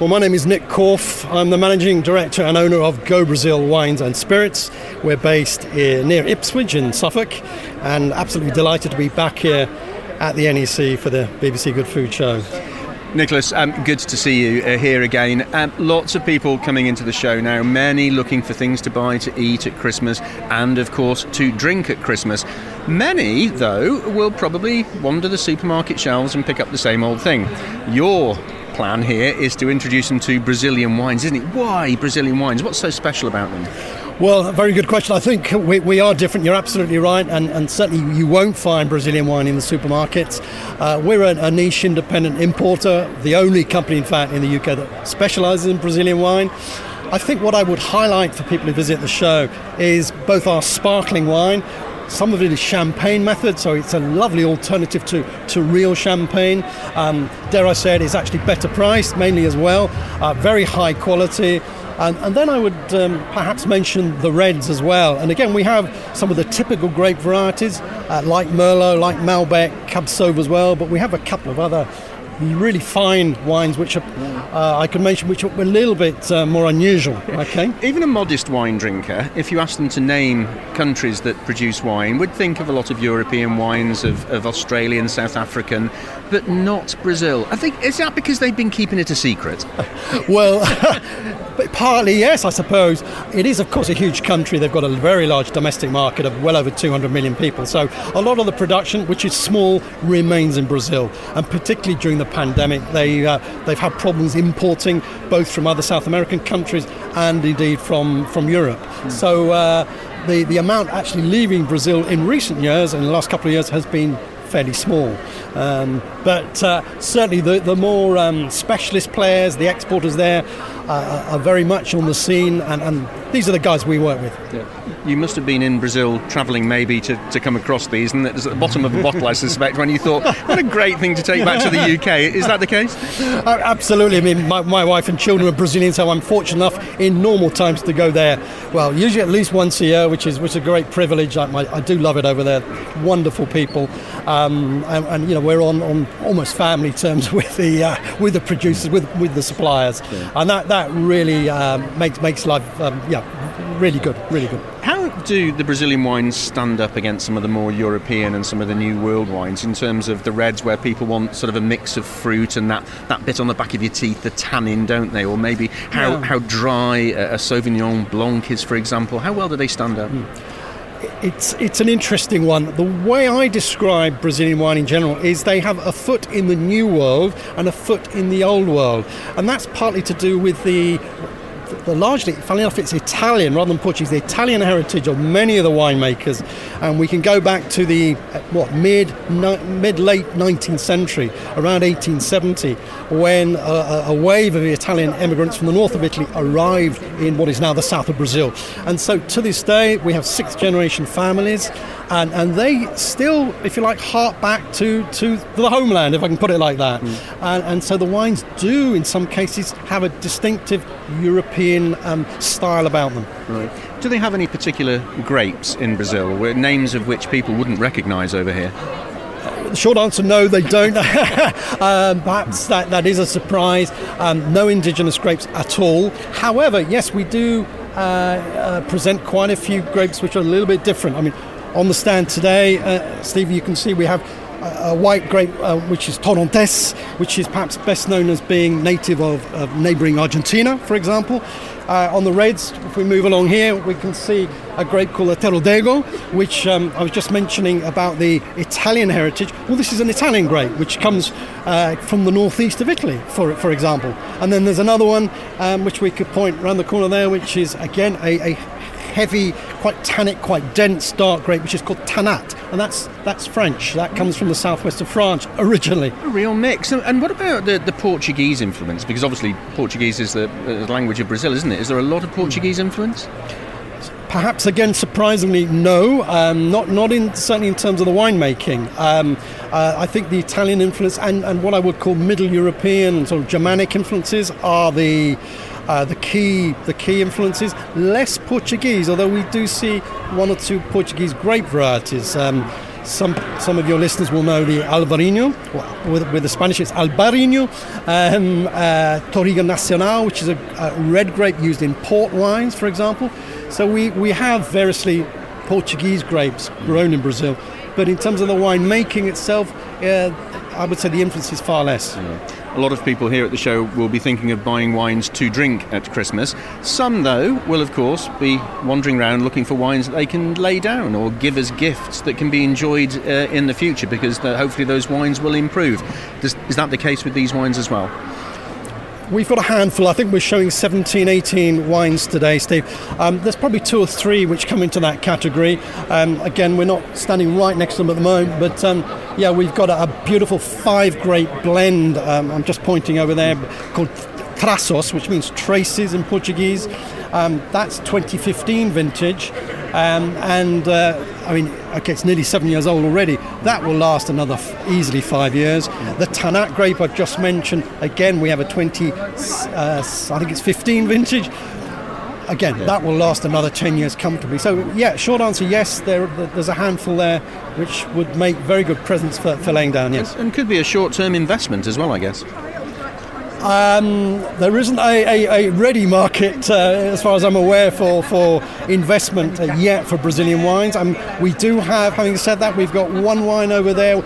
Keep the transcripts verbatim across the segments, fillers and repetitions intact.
Well, my name is Nick Korf. I'm the managing director and owner of Go Brazil Wines and Spirits. We're based in, near Ipswich in Suffolk, and absolutely delighted to be back here at the N E C for the B B C Good Food Show. Nicholas, um, good to see you uh, here again. Um, lots of people coming into the show now, many looking for things to buy, to eat at Christmas, and of course to drink at Christmas. Many, though, will probably wander the supermarket shelves and pick up the same old thing. Your plan here is to introduce them to Brazilian wines, isn't it? Why Brazilian wines? What's so special about them? Well, very good question. I think we, we are different. You're absolutely right, and, and certainly you won't find Brazilian wine in the supermarkets. Uh, we're a, a niche independent importer, the only company, in fact, in the U K that specialises in Brazilian wine. I think what I would highlight for people who visit the show is both our sparkling wine. Some of it is champagne method, so it's a lovely alternative to, to real champagne. Um, dare I say it, it's actually better priced, mainly as well, uh, very high quality. And, and then I would um, perhaps mention the reds as well. And again, we have some of the typical grape varieties, uh, like Merlot, like Malbec, Cab Sauve as well, but we have a couple of other really fine wines which are, uh, I can mention, which are a little bit uh, more unusual. Okay. Even a modest wine drinker, if you ask them to name countries that produce wine, would think of a lot of European wines, of, of Australian, South African, but not Brazil. I think, is that because they've been keeping it a secret? Well, but partly yes, I suppose. It is, of course, a huge country. They've got a very large domestic market of well over two hundred million people. So a lot of the production, which is small, remains in Brazil, and particularly during the pandemic they uh, they've had problems importing both from other South American countries and indeed from from Europe. Mm. So uh, the the amount actually leaving Brazil in recent years, in the last couple of years, has been fairly small. Um, but uh, certainly the the more um, specialist players, the exporters there, uh, are very much on the scene, and, and these are the guys we work with. Yeah. You must have been in Brazil travelling maybe to, to come across these, and it was at the bottom of a bottle, I suspect, when you thought, what a great thing to take back to the U K. Is that the case? Uh, absolutely. I mean, my, my wife and children are Brazilian, so I'm fortunate enough in normal times to go there. Well, usually at least once a year, which is which is a great privilege. I, my, I do love it over there. Wonderful people. Um, and, and, you know, we're on, on almost family terms with the uh, with the producers, with, with the suppliers. Yeah. And that, that really um, makes, makes life, um, yeah, really good, really good. How do the Brazilian wines stand up against some of the more European and some of the New World wines in terms of the reds, where people want sort of a mix of fruit and that, that bit on the back of your teeth, the tannin, don't they? Or maybe how, yeah. how dry a Sauvignon Blanc is, for example. How well do they stand up? It's, it's an interesting one. The way I describe Brazilian wine in general is they have a foot in the New World and a foot in the Old World. And that's partly to do with the... The largely, funnily enough, it's Italian rather than Portuguese, the Italian heritage of many of the winemakers, and we can go back to the what mid ni- mid late nineteenth century, around eighteen seventy, when a, a wave of Italian immigrants from the north of Italy arrived in what is now the south of Brazil. And so to this day we have sixth generation families, and, and they still, if you like, hark back to, to the homeland, if I can put it like that. Mm. And, and so the wines do in some cases have a distinctive European Um, style about them. Right. Do they have any particular grapes in Brazil, where names of which people wouldn't recognise over here? Short answer, no, they don't. um, perhaps that, that is a surprise. Um, no indigenous grapes at all. However, yes, we do uh, uh, present quite a few grapes which are a little bit different. I mean, on the stand today, uh, Steve, you can see we have a white grape uh, which is Torrontes, which is perhaps best known as being native of, of neighbouring Argentina, for example. Uh, on the reds, if we move along here, we can see a grape called a Teroldego, which um, I was just mentioning about the Italian heritage. Well, this is an Italian grape, which comes uh, from the northeast of Italy, for for example. And then there's another one, um, which we could point around the corner there, which is, again, a, a heavy, quite tannic, quite dense, dark grape, which is called Tannat. And that's that's French. That comes from the southwest of France originally. A real mix. And what about the, the Portuguese influence? Because obviously Portuguese is the, the language of Brazil, isn't it? Is there a lot of Portuguese influence? Perhaps, again, surprisingly, no. Um, not not in certainly in terms of the winemaking. Um, uh, I think the Italian influence and, and what I would call Middle European, sort of Germanic influences are the... Uh, the key the key influences, less Portuguese, although we do see one or two Portuguese grape varieties. Um, Some some of your listeners will know the Alvarinho, with, with the Spanish it's Albariño, um, uh, Touriga Nacional, which is a, a red grape used in port wines, for example. So we, we have variously Portuguese grapes grown in Brazil, but in terms of the wine making itself, uh, I would say the influence is far less. Yeah. A lot of people here at the show will be thinking of buying wines to drink at Christmas. Some, though, will, of course, be wandering around looking for wines that they can lay down or give as gifts that can be enjoyed uh, in the future, because the, hopefully those wines will improve. Does, is that the case with these wines as well? We've got a handful. I think we're showing seventeen, eighteen wines today, Steve. Um, there's probably two or three which come into that category. Um, again, we're not standing right next to them at the moment, but um, yeah, we've got a, a beautiful five-grape blend, um, I'm just pointing over there, called Traços, which means traces in Portuguese. Um, that's twenty fifteen vintage, um, and uh, I mean, okay, it's nearly seven years old already. That will last another f- easily five years. The Tannat grape I've just mentioned, again, we have a twenty, uh, I think it's fifteen vintage. Again, yeah. That will last another ten years comfortably. So, yeah, short answer, yes, there, there's a handful there which would make very good presents for, for laying down, yes. And, and could be a short-term investment as well, I guess. Um, there isn't a, a, a ready market, uh, as far as I'm aware, for, for investment uh, yet for Brazilian wines. Um, we do have, having said that, we've got one wine over there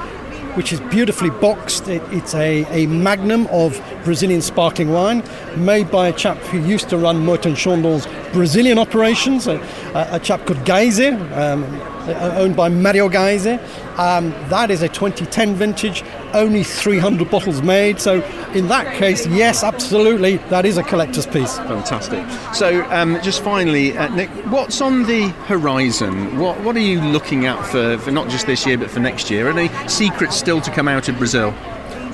which is beautifully boxed. It, it's a, a magnum of Brazilian sparkling wine made by a chap who used to run Moët and Chandon's Brazilian operations, a, a chap called Geise, um, owned by Mario Geise. Um, that is a twenty ten vintage, only three hundred bottles made. So in that case, yes, absolutely, that is a collector's piece. Fantastic. So um, just finally, uh, Nick, what's on the horizon? What what are you looking at for, for not just this year but for next year? Are there secrets still to come out of Brazil?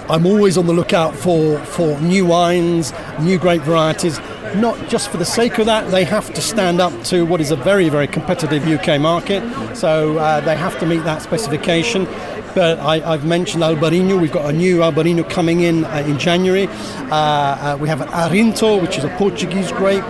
I'm always on the lookout for, for new wines, new grape varieties. Not just for the sake of that, they have to stand up to what is a very, very competitive U K market. So uh, they have to meet that specification. But I, I've mentioned Albariño. We've got a new Albariño coming in uh, in January. Uh, uh, we have an Arinto, which is a Portuguese grape.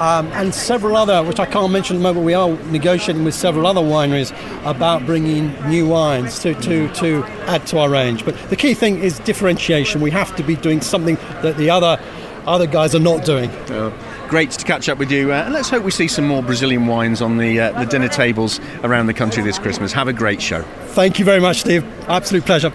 Um, and several other, which I can't mention at the moment, we are negotiating with several other wineries about bringing new wines to, to, to add to our range. But the key thing is differentiation. We have to be doing something that the other other guys are not doing. Uh, great to catch up with you. Uh, and let's hope we see some more Brazilian wines on the, uh, the dinner tables around the country this Christmas. Have a great show. Thank you very much, Steve. Absolute pleasure.